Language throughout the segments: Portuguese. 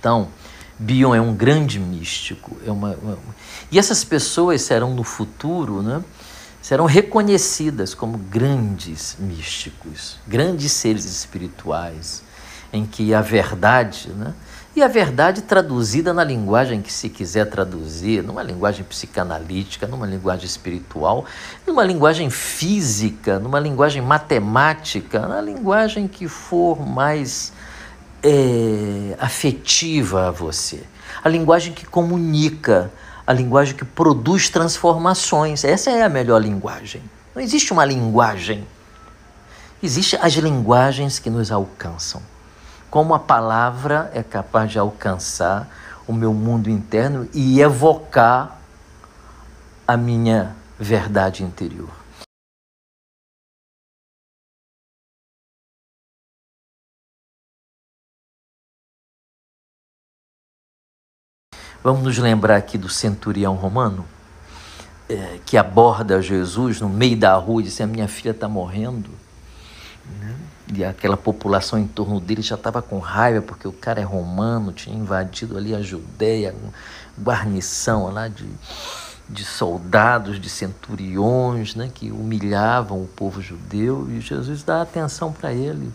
Então, Bion é um grande místico. E essas pessoas serão no futuro, né, serão reconhecidas como grandes místicos, grandes seres espirituais, em que a verdade, né, e a verdade traduzida na linguagem que se quiser traduzir, numa linguagem psicanalítica, numa linguagem espiritual, numa linguagem física, numa linguagem matemática, na linguagem que for mais afetiva a você. A linguagem que comunica, a linguagem que produz transformações. Essa é a melhor linguagem. Não existe uma linguagem. Existem as linguagens que nos alcançam. Como a palavra é capaz de alcançar o meu mundo interno e evocar a minha verdade interior. Vamos nos lembrar aqui do centurião romano, que aborda Jesus no meio da rua e diz: a minha filha está morrendo. E aquela população em torno dele já estava com raiva, porque o cara é romano, tinha invadido ali a Judéia, guarnição lá de soldados, de centuriões, né, que humilhavam o povo judeu, e Jesus dá atenção para ele.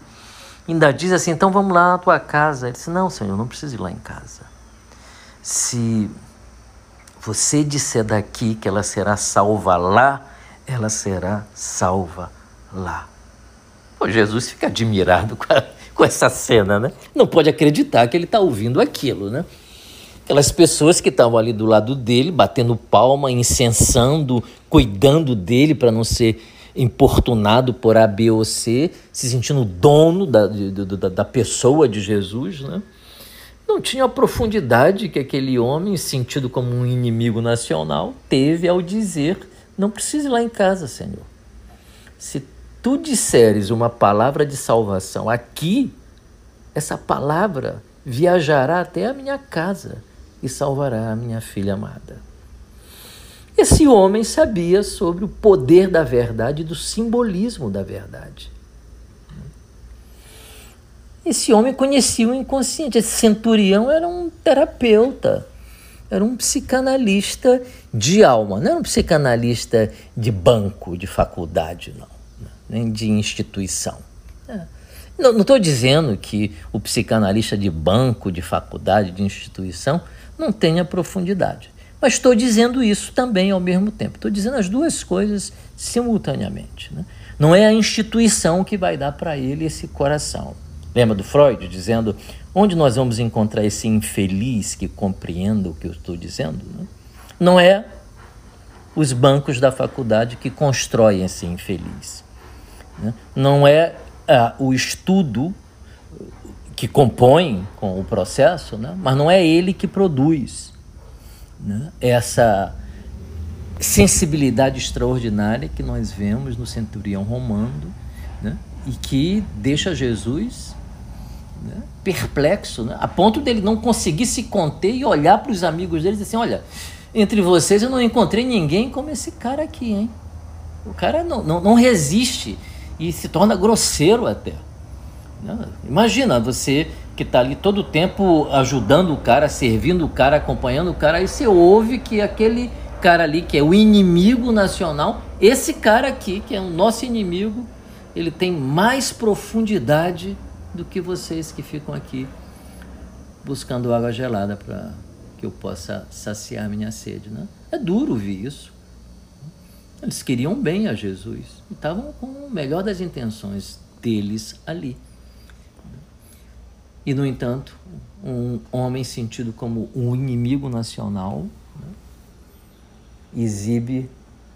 Ainda diz assim: então vamos lá na tua casa. Ele disse: não, Senhor, não preciso ir lá em casa. Se você disser daqui que ela será salva lá, ela será salva lá. Pô, Jesus fica admirado com essa cena, né? Não pode acreditar que ele está ouvindo aquilo, né? Aquelas pessoas que estavam ali do lado dele, batendo palma, incensando, cuidando dele para não ser importunado por A, B ou C, se sentindo dono da pessoa de Jesus, né? Não tinha a profundidade que aquele homem, sentido como um inimigo nacional, teve ao dizer: não precisa ir lá em casa, Senhor. Se tu disseres uma palavra de salvação aqui, essa palavra viajará até a minha casa e salvará a minha filha amada. Esse homem sabia sobre o poder da verdade e do simbolismo da verdade. Esse homem conhecia o inconsciente. Esse centurião era um terapeuta, era um psicanalista de alma, não era um psicanalista de banco, de faculdade, não. Nem de instituição. Não estou dizendo que o psicanalista de banco, de faculdade, de instituição não tenha profundidade, mas estou dizendo isso também ao mesmo tempo. Estou dizendo as duas coisas simultaneamente, né? Não é a instituição que vai dar para ele esse coração. Lembra do Freud dizendo: onde nós vamos encontrar esse infeliz que compreenda o que eu estou dizendo? Não é os bancos da faculdade que constroem esse infeliz. Não é o estudo que compõe com o processo, né? Mas não é ele que produz, né, essa sensibilidade extraordinária que nós vemos no centurião romano, né, e que deixa Jesus, né, perplexo, né, a ponto dele não conseguir se conter e olhar para os amigos dele e dizer assim: olha, entre vocês eu não encontrei ninguém como esse cara aqui, hein? O cara não resiste e se torna grosseiro até. Imagina você que está ali todo o tempo ajudando o cara, servindo o cara, acompanhando o cara, aí você ouve que aquele cara ali que é o inimigo nacional, esse cara aqui que é o nosso inimigo, ele tem mais profundidade do que vocês que ficam aqui buscando água gelada para que eu possa saciar minha sede, né? É duro ouvir isso. Eles queriam bem a Jesus e estavam com o melhor das intenções deles ali. E, no entanto, um homem sentido como um inimigo nacional, né, exibe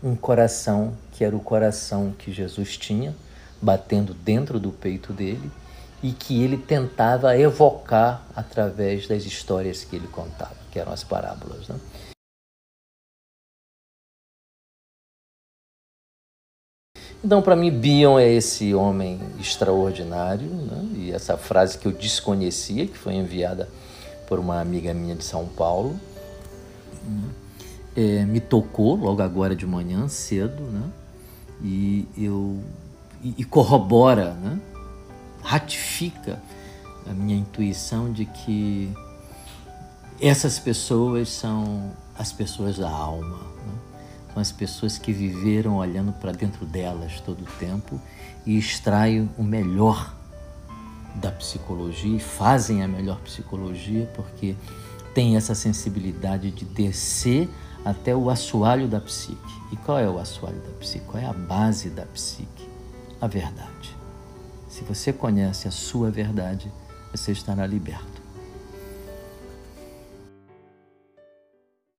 um coração que era o coração que Jesus tinha, batendo dentro do peito dele e que ele tentava evocar através das histórias que ele contava, que eram as parábolas, né? Então, para mim, Bion é esse homem extraordinário, né? E essa frase que eu desconhecia, que foi enviada por uma amiga minha de São Paulo, me tocou logo agora de manhã, cedo, né? E corrobora, né? Ratifica a minha intuição de que Essas pessoas são as pessoas da alma, né? São as pessoas que viveram olhando para dentro delas todo o tempo e extraem o melhor da psicologia e fazem a melhor psicologia porque têm essa sensibilidade de descer até o assoalho da psique. E qual é o assoalho da psique? Qual é a base da psique? A verdade. Se você conhece a sua verdade, você estará liberto.